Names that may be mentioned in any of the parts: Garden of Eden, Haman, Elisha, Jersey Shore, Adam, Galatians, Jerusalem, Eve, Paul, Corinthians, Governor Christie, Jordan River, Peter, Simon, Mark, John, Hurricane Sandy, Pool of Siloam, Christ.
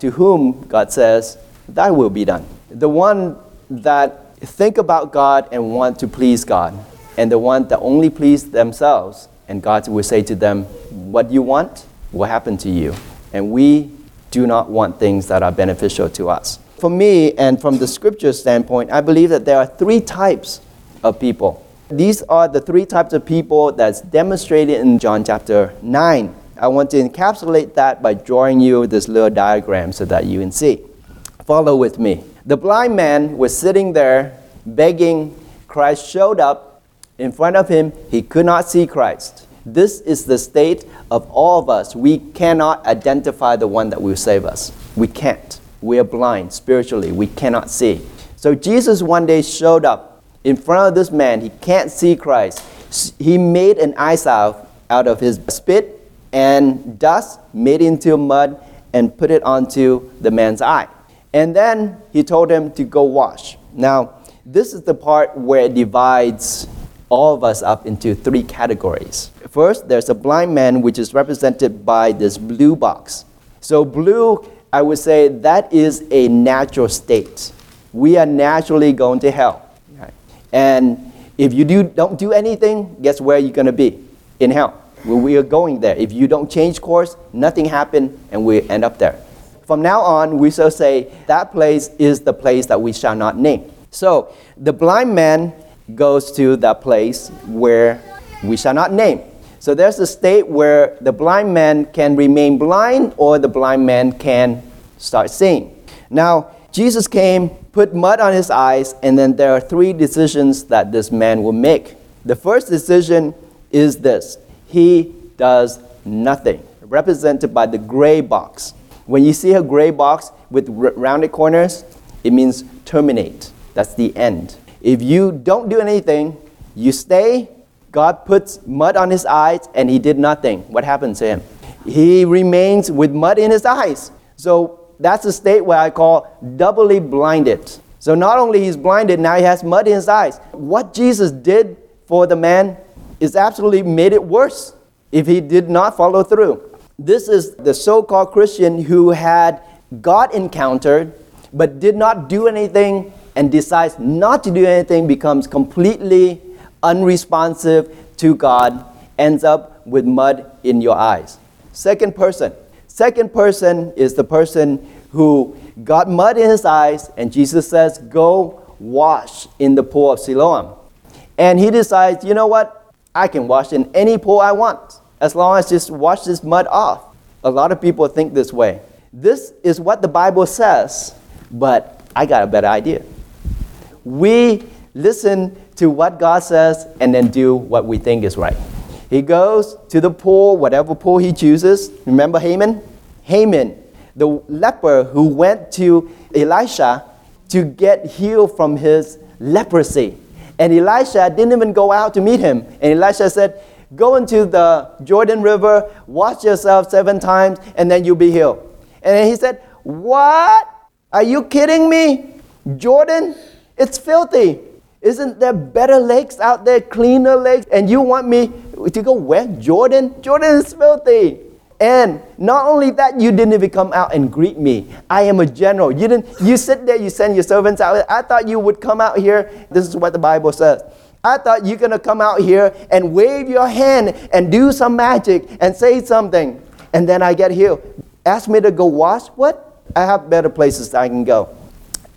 to whom God says, thy will be done. The one that think about God and want to please God, and the one that only please themselves, and God will say to them, what you want will happen to you. And we do not want things that are beneficial to us. For me, and from the scripture standpoint, I believe that there are three types of people. These are the three types of people that's demonstrated in John chapter 9. I want to encapsulate that by drawing you this little diagram so that you can see. Follow with me. The blind man was sitting there begging. Christ showed up in front of him. He could not see Christ. This is the state of all of us. We cannot identify the one that will save us. We can't. We are blind spiritually. We cannot see. So Jesus one day showed up in front of this man. He can't see Christ. He made an eye salve out of his spit and dust, made into mud, and put it onto the man's eye. And then he told him to go wash. Now, this is the part where it divides all of us up into three categories. First, there's a blind man, which is represented by this blue box. So blue, I would say, that is a natural state. We are naturally going to hell. Right? And if you don't do anything, guess where you're going to be? In hell. We are going there. If you don't change course, nothing happened, and we end up there. From now on, we shall say, that place is the place that we shall not name. So the blind man goes to that place where we shall not name. So there's a state where the blind man can remain blind, or the blind man can start seeing. Now, Jesus came, put mud on his eyes, and then there are three decisions that this man will make. The first decision is this. He does nothing, represented by the gray box. When you see a gray box with rounded corners, it means terminate. That's the end. If you don't do anything, you stay. God puts mud on his eyes, and he did nothing. What happened to him? He remains with mud in his eyes. So that's a state where I call doubly blinded. So not only he's blinded, now he has mud in his eyes. What Jesus did for the man is absolutely made it worse if he did not follow through. This is the so-called Christian who had God encountered but did not do anything, and decides not to do anything, becomes completely unresponsive to God, ends up with mud in your eyes. Second person is the person who got mud in his eyes, and Jesus says, go wash in the pool of Siloam. And he decides, you know what? I can wash in any pool I want, as long as just wash this mud off. A lot of people think this way. This is what the Bible says, but I got a better idea. We listen to what God says and then do what we think is right. He goes to the pool, whatever pool he chooses. Remember Haman? Haman, the leper who went to Elisha to get healed from his leprosy. And Elisha didn't even go out to meet him. And Elisha said, go into the Jordan River, wash yourself 7 times, and then you'll be healed. And then he said, what? Are you kidding me? Jordan? It's filthy. Isn't there better lakes out there, cleaner lakes? And you want me to go where? Jordan? Jordan is filthy. And not only that, you didn't even come out and greet me. I am a general. You sit there, you send your servants out. I thought you would come out here. This is what the Bible says. I thought you're going to come out here and wave your hand and do some magic and say something. And then I get healed. Ask me to go wash? What? I have better places I can go.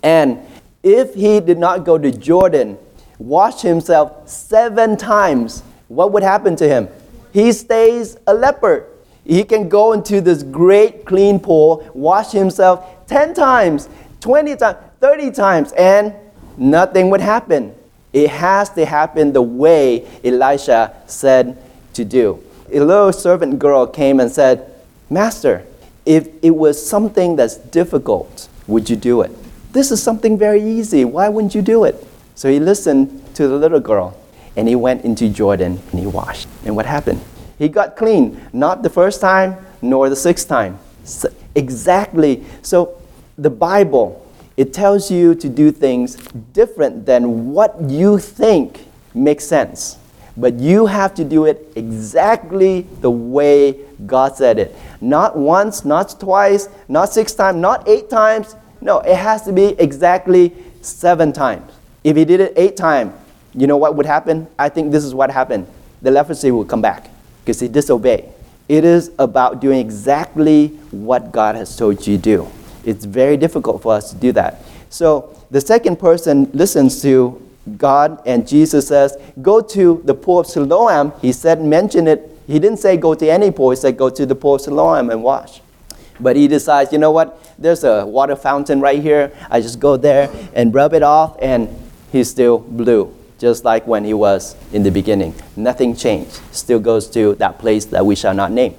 And if he did not go to Jordan, wash himself 7 times, what would happen to him? He stays a leper. He can go into this great clean pool, wash himself 10 times, 20 times, 30 times, and nothing would happen. It has to happen the way Elisha said to do. A little servant girl came and said, Master, if it was something that's difficult, would you do it? This is something very easy. Why wouldn't you do it? So he listened to the little girl, and he went into Jordan, and he washed. And what happened? He got clean, not the first time, nor the 6th time. So, exactly. So the Bible, it tells you to do things different than what you think makes sense. But you have to do it exactly the way God said it. Not once, not twice, not 6 times, not 8 times. No, it has to be exactly 7 times. If he did it 8 times, you know what would happen? I think this is what happened. The leprosy will come back because he disobeyed. It is about doing exactly what God has told you to do. It's very difficult for us to do that. So the second person listens to God, and Jesus says, go to the Pool of Siloam. He said, mention it. He didn't say go to any pool. He said, go to the Pool of Siloam and wash. But he decides, you know what? There's a water fountain right here. I just go there and rub it off, and he's still blue, just like when he was in the beginning. Nothing changed. Still goes to that place that we shall not name.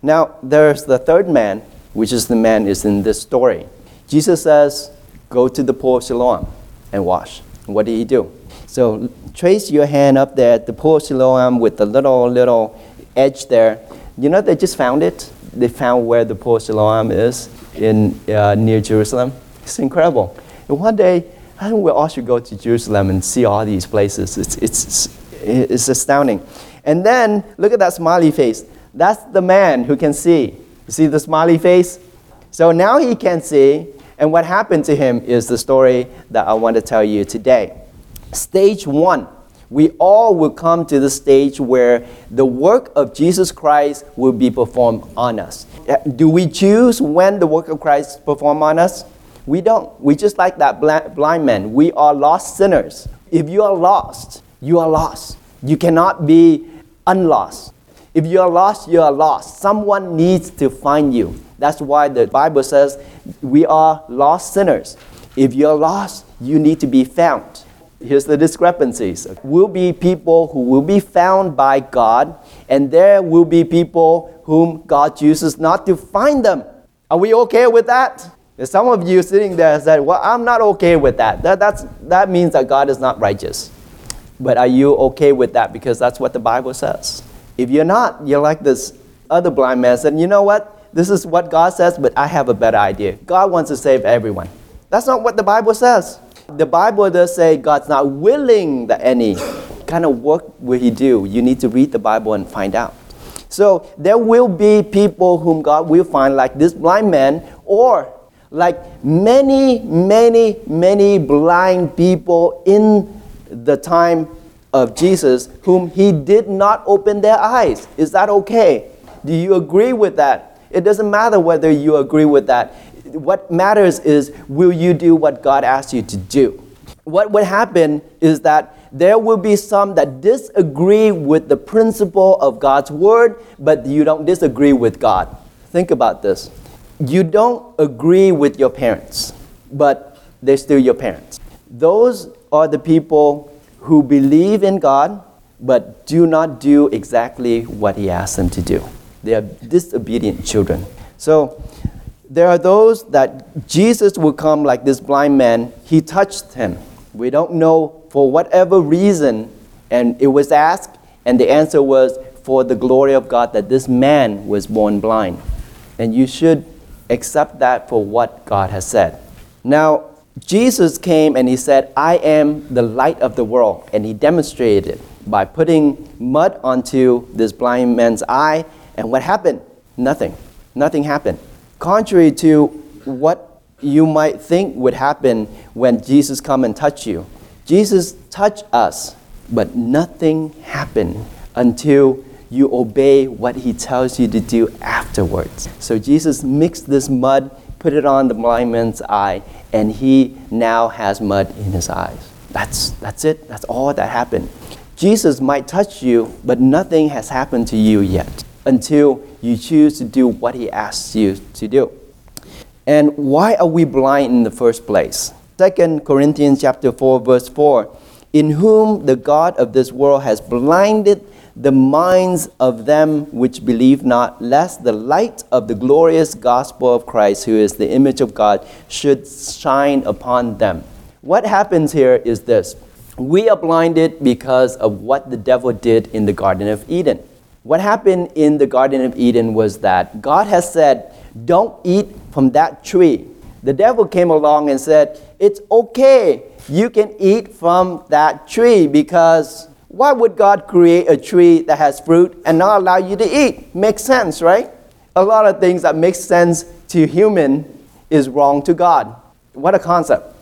Now, there's the third man, which is the man is in this story. Jesus says, go to the Pool of Siloam and wash. What did he do? So trace your hand up there at the Pool of Siloam with the little edge there. You know, they just found it. They found where the Pool of Siloam is in near Jerusalem. It's incredible. And one day, I think we all should go to Jerusalem and see all these places. It's astounding. And then look at that smiley face. That's the man who can see. You see the smiley face? So now he can see. And what happened to him is the story that I want to tell you today. Stage one. We all will come to the stage where the work of Jesus Christ will be performed on us. Do we choose when the work of Christ is performed on us? We don't. We just like that blind man. We are lost sinners. If you are lost, you are lost. You cannot be unlost. If you are lost, you are lost. Someone needs to find you. That's why the Bible says we are lost sinners. If you're lost, you need to be found. Here's the discrepancies. We'll be people who will be found by God, and there will be people whom God chooses not to find them. Are we okay with that? There's some of you sitting there and said, well, I'm not okay with that. That means that God is not righteous. But are you okay with that? Because that's what the Bible says. If you're not, you're like this other blind man said, you know what? This is what God says, but I have a better idea. God wants to save everyone. That's not what the Bible says. The Bible does say God's not willing that any kind of work will he do. You need to read the Bible and find out. So there will be people whom God will find, like this blind man, or like many blind people in the time of Jesus whom he did not open their eyes. Is that okay? Do you agree with that? It doesn't matter whether you agree with that. What matters is, will you do what God asks you to do? What would happen is that there will be some that disagree with the principle of God's word, but you don't disagree with God. Think about this. You don't agree with your parents, but they're still your parents. Those are the people who believe in God, but do not do exactly what he asks them to do. They are disobedient children. So there are those that Jesus will come like this blind man. He touched him. We don't know for whatever reason. And it was asked, and the answer was for the glory of God that this man was born blind. And you should accept that for what God has said. Now, Jesus came and he said, I am the light of the world. And he demonstrated it by putting mud onto this blind man's eye. And what happened? Nothing. Nothing happened. Contrary to what you might think would happen when Jesus come and touch you. Jesus touched us, but nothing happened until you obey what he tells you to do afterwards. So Jesus mixed this mud, put it on the blind man's eye, and he now has mud in his eyes. That's it. That's all that happened. Jesus might touch you, but nothing has happened to you yet, until you choose to do what he asks you to do. And why are we blind in the first place? 2 Corinthians chapter 4, verse 4, in whom the God of this world has blinded the minds of them which believe not, lest the light of the glorious gospel of Christ, who is the image of God, should shine upon them. What happens here is this. We are blinded because of what the devil did in the Garden of Eden. What happened in the Garden of Eden was that God has said, don't eat from that tree. The devil came along and said, it's okay, you can eat from that tree because Why would God create a tree that has fruit and not allow you to eat? Makes sense, right? A lot of things that make sense to human is wrong to God. What a concept.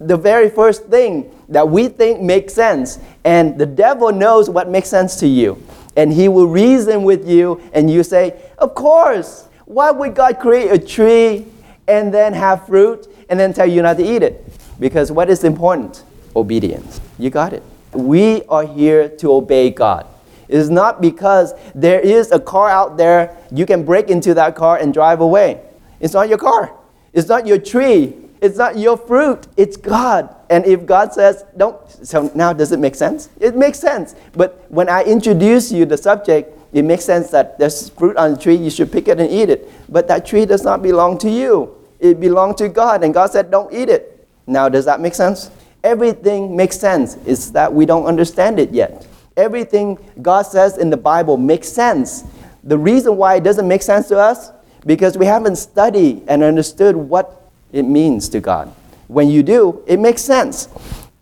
The very first thing that we think makes sense, and the devil knows what makes sense to you, and he will reason with you, and you say, of course, why would God create a tree and then have fruit and then tell you not to eat it? Because what is important? Obedience. You got it. We are here to obey God. It is not because there is a car out there, you can break into that car and drive away. It's not your car. It's not your tree. It's not your fruit. It's God. And if God says, don't, so now does it make sense? It makes sense. But when I introduce you the subject, it makes sense that there's fruit on the tree, you should pick it and eat it. But that tree does not belong to you. It belongs to God. And God said, don't eat it. Now, does that make sense? Everything makes sense. It's that we don't understand it yet. Everything God says in the Bible makes sense. The reason why it doesn't make sense to us, because we haven't studied and understood what it means to God. When you do, it makes sense.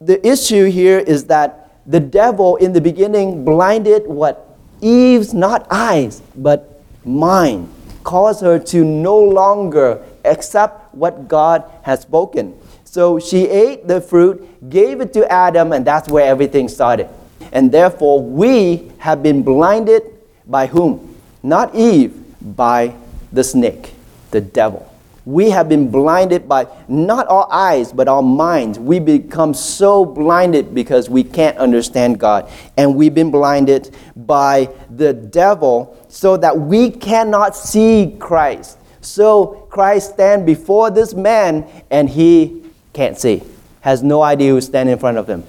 The issue here is that the devil in the beginning blinded what? Eve's, not eyes, but mind. Caused her to no longer accept what God has spoken. So she ate the fruit, gave it to Adam, and that's where everything started. And therefore, we have been blinded by whom? Not Eve, by the snake, the devil. We have been blinded by not our eyes, but our minds. We become so blinded because we can't understand God. And we've been blinded by the devil so that we cannot see Christ. So Christ stands before this man, and he can't see, has no idea who's standing in front of him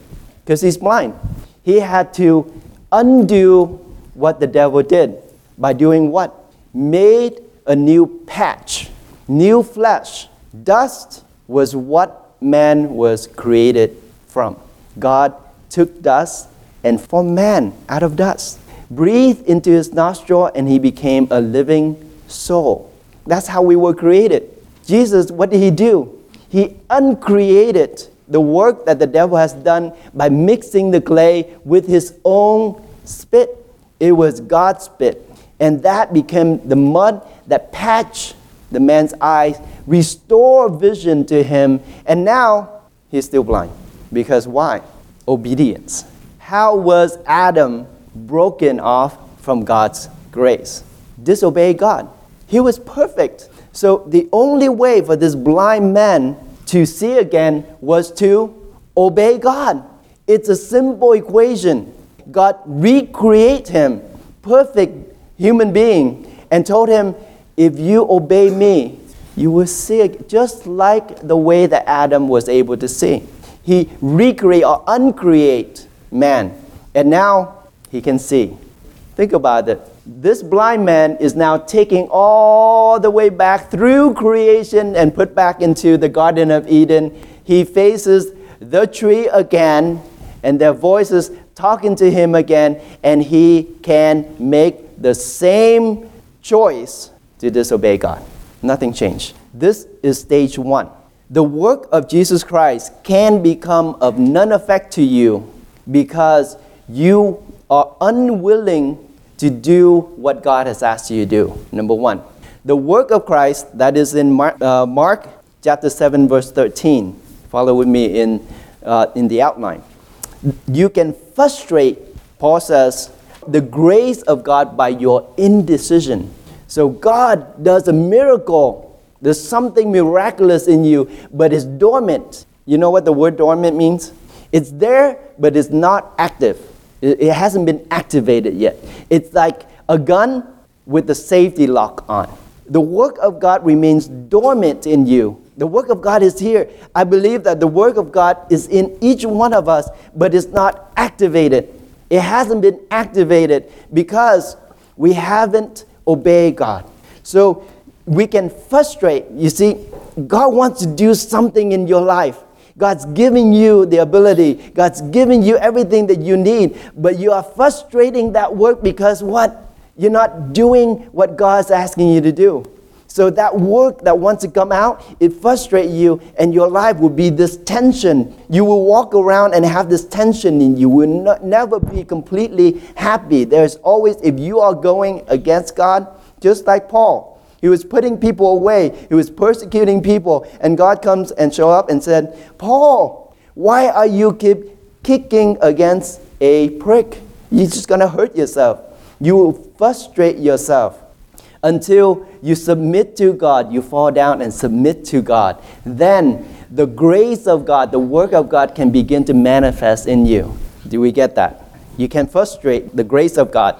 because he's blind. He had to undo what the devil did by doing what? Made a new patch, new flesh. Dust was what man was created from. God took dust and formed man out of dust, breathed into his nostril, and he became a living soul. That's how we were created. Jesus, what did he do? He uncreated the work that the devil has done by mixing the clay with his own spit. It was God's spit. And that became the mud that patched the man's eyes, restored vision to him. And now he's still blind. Because why? Obedience. How was Adam broken off from God's grace? Disobeyed God. He was perfect. So the only way for this blind man to see again was to obey God. It's a simple equation. God recreated him, perfect human being, and told him, if you obey me, you will see it, just like the way that Adam was able to see. He recreate or uncreate man, and now he can see. Think about it. This blind man is now taking all the way back through creation and put back into the Garden of Eden. He faces the tree again, and their voices talking to him again, and he can make the same choice to disobey God. Nothing changed. This is stage one. The work of Jesus Christ can become of none effect to you because you are unwilling to do what God has asked you to do. Number one, the work of Christ, that is in Mark chapter 7, verse 13. Follow with me in the outline. You can frustrate, Paul says, the grace of God by your indecision. So God does a miracle. There's something miraculous in you, but it's dormant. You know what the word dormant means? It's there, but it's not active. It hasn't been activated yet. It's like a gun with the safety lock on. The work of God remains dormant in you. The work of God is here. I believe that the work of God is in each one of us, but it's not activated. It hasn't been activated because we haven't obeyed God. So we can frustrate. You see, God wants to do something in your life. God's giving you the ability. God's giving you everything that you need. But you are frustrating that work because what? You're not doing what God's asking you to do. So that work that wants to come out, it frustrates you, and your life will be this tension. You will walk around and have this tension in you. You will never be completely happy. There's always, if you are going against God, just like Paul, he was putting people away. He was persecuting people, and God comes and show up and said, Paul, why are you keep kicking against a prick? You're just going to hurt yourself. You will frustrate yourself. Until you submit to God, you fall down and submit to God. Then the grace of God, the work of God can begin to manifest in you. Do we get that? You can frustrate the grace of God.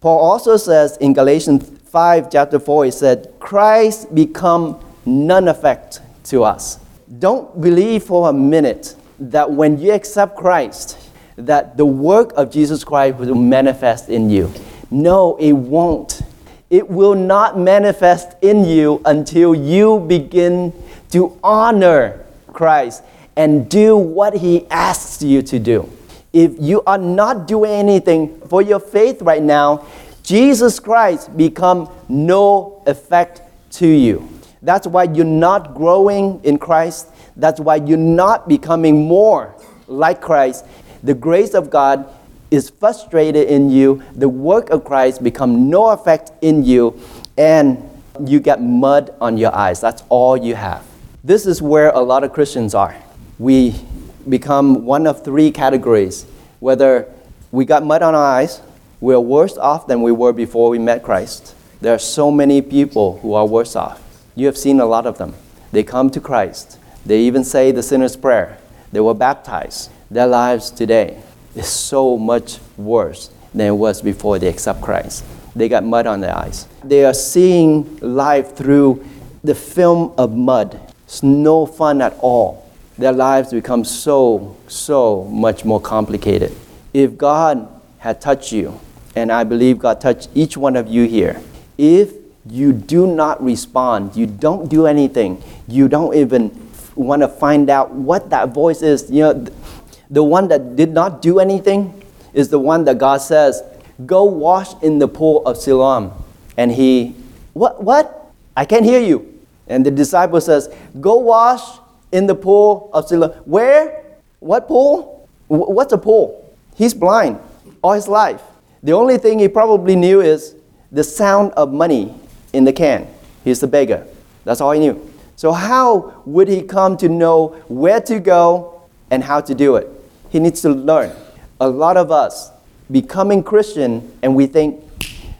Paul also says in Galatians 5, chapter 4, he said, Christ become none effect to us. Don't believe for a minute that when you accept Christ, that the work of Jesus Christ will manifest in you. No, it won't. It will not manifest in you until you begin to honor Christ and do what He asks you to do. If you are not doing anything for your faith right now, Jesus Christ become no effect to you. That's why you're not growing in Christ. That's why you're not becoming more like Christ. The grace of God is frustrated in you, the work of Christ become no effect in you, and you get mud on your eyes. That's all you have. This is where a lot of Christians are. We become one of three categories. Whether we got mud on our eyes, we're worse off than we were before we met Christ. There are so many people who are worse off. You have seen a lot of them. They come to Christ. They even say the sinner's prayer. They were baptized. Their lives today is so much worse than it was before they accept Christ. They got mud on their eyes. They are seeing life through the film of mud. It's no fun at all. Their lives become so much more complicated. If God had touched you, and I believe God touched each one of you here, if you do not respond, you don't do anything, you don't even want to find out what that voice is, you know, the one that did not do anything is the one that God says, go wash in the pool of Siloam. And he, what? I can't hear you. And the disciple says, go wash in the pool of Siloam. Where? What pool? What's a pool? He's blind all his life. The only thing he probably knew is the sound of money in the can. He's the beggar. That's all he knew. So how would he come to know where to go and how to do it? He needs to learn. A lot of us becoming Christian and we think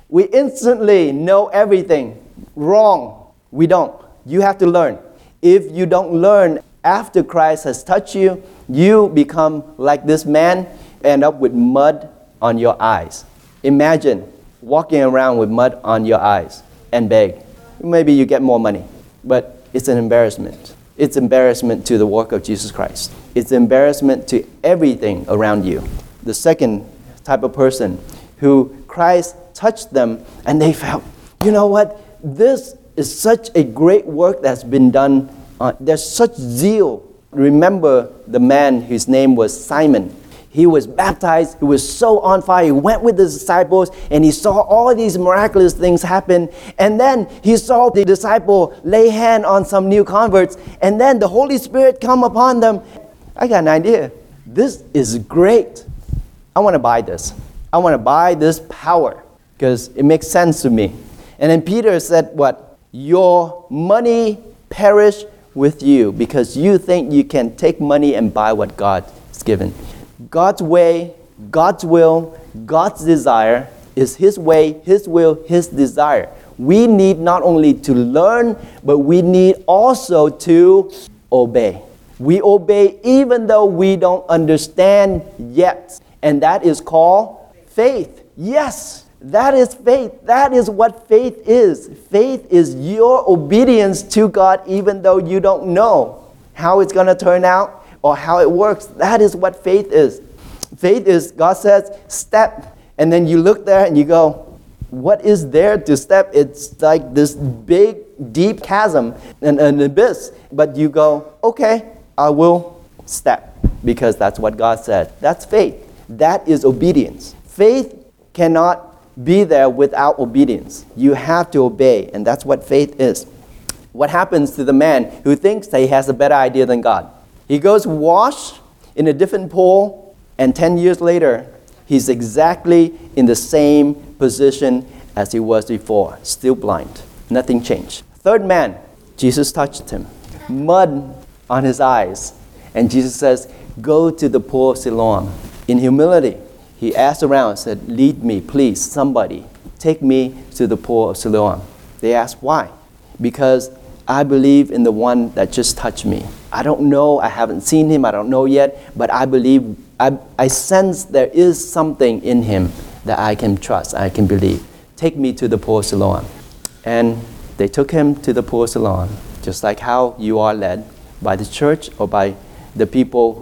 we instantly know everything. Wrong. We don't. You have to learn. If you don't learn after Christ has touched you, you become like this man, end up with mud on your eyes. Imagine walking around with mud on your eyes and beg. Maybe you get more money, but it's an embarrassment. It's embarrassment to the work of Jesus Christ. It's embarrassment to everything around you. The second type of person who Christ touched them and they felt, you know what? This is such a great work that's been done. There's such zeal. Remember the man whose name was Simon. He was baptized. He was so on fire. He went with his disciples and he saw all these miraculous things happen. And then he saw the disciple lay hand on some new converts. And then the Holy Spirit come upon them. I got an idea. This is great. I want to buy this. I want to buy this power because it makes sense to me. And then Peter said, what? Your money perish with you because you think you can take money and buy what God has given. God's way, God's will, God's desire is His way, His will, His desire. We need not only to learn, but we need also to obey. We obey even though we don't understand yet. And that is called faith. Yes, that is faith. That is what faith is. Faith is your obedience to God even though you don't know how it's going to turn out or how it works. That is what faith is. Faith is, God says, step. And then you look there and you go, what is there to step? It's like this big, deep chasm and an abyss. But you go, okay, I will step because that's what God said. That's faith. That is obedience. Faith cannot be there without obedience. You have to obey, and that's what faith is. What happens to the man who thinks that he has a better idea than God? He goes wash in a different pool, and 10 years later, he's exactly in the same position as he was before, still blind. Nothing changed. Third man, Jesus touched him, mud on his eyes, and Jesus says, go to the Pool of Siloam. In humility, he asked around, said, lead me, please, somebody, take me to the Pool of Siloam. They asked, why? Because I believe in the one that just touched me. I don't know. I haven't seen him. I don't know yet. But I believe, I sense there is something in him that I can trust, I can believe. Take me to the Pool of Siloam. And they took him to the Pool of Siloam, just like how you are led by the church or by the people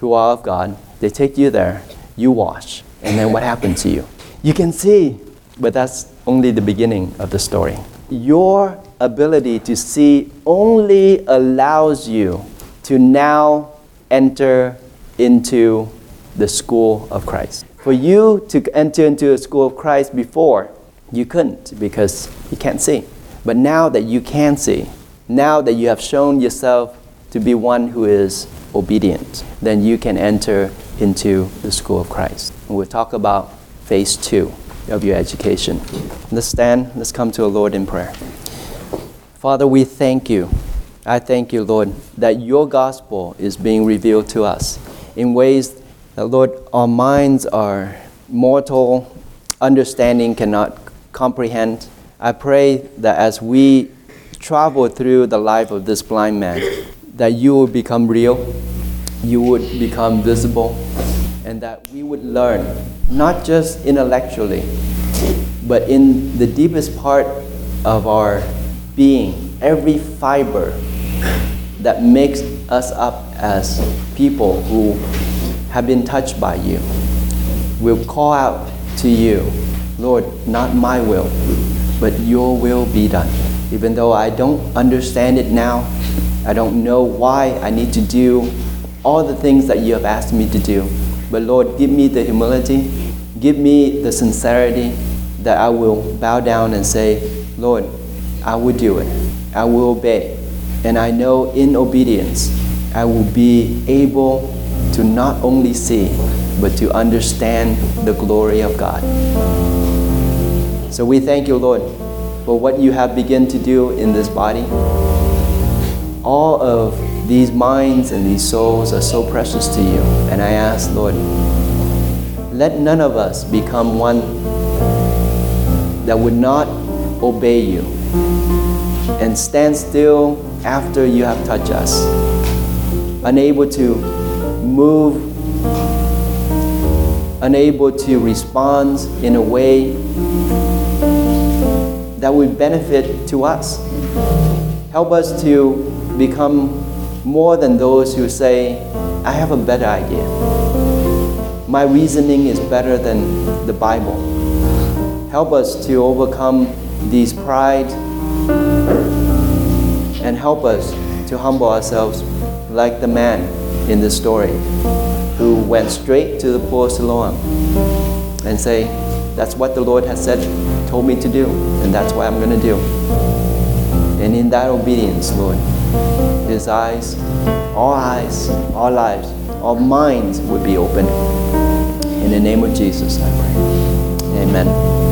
who are of God. They take you there. You wash. And then what happened to you? You can see. But that's only the beginning of the story. Your ability to see only allows you to now enter into the school of Christ. For you to enter into the school of Christ before, you couldn't because you can't see. But now that you can see, now that you have shown yourself to be one who is obedient, then you can enter into the school of Christ. And we'll talk about phase 2 of your education. Let's stand. Let's come to the Lord in prayer. Father, we thank you. I thank you, Lord, that your gospel is being revealed to us in ways that, Lord, our minds, our mortal understanding cannot comprehend. I pray that as we travel through the life of this blind man, that you will become real, you would become visible, and that we would learn, not just intellectually, but in the deepest part of our being, every fiber that makes us up as people who have been touched by you. We'll call out to you, Lord, not my will, but your will be done. Even though I don't understand it now, I don't know why I need to do all the things that you have asked me to do. But Lord, give me the humility, give me the sincerity that I will bow down and say, Lord, I will do it. I will obey. And I know in obedience, I will be able to not only see, but to understand the glory of God. So we thank you, Lord, for what you have begun to do in this body. All of these minds and these souls are so precious to you. And I ask, Lord, let none of us become one that would not obey you and stand still after you have touched us, unable to move, unable to respond in a way that would benefit to us. Help us to become more than those who say, I have a better idea. My reasoning is better than the Bible. Help us to overcome these pride and help us to humble ourselves like the man in the story who went straight to the Pool of Siloam and say, that's what the Lord has said, told me to do, and that's what I'm going to do. And in that obedience, Lord, his eyes, all lives, all minds would be open. In the name of Jesus, I pray. Amen.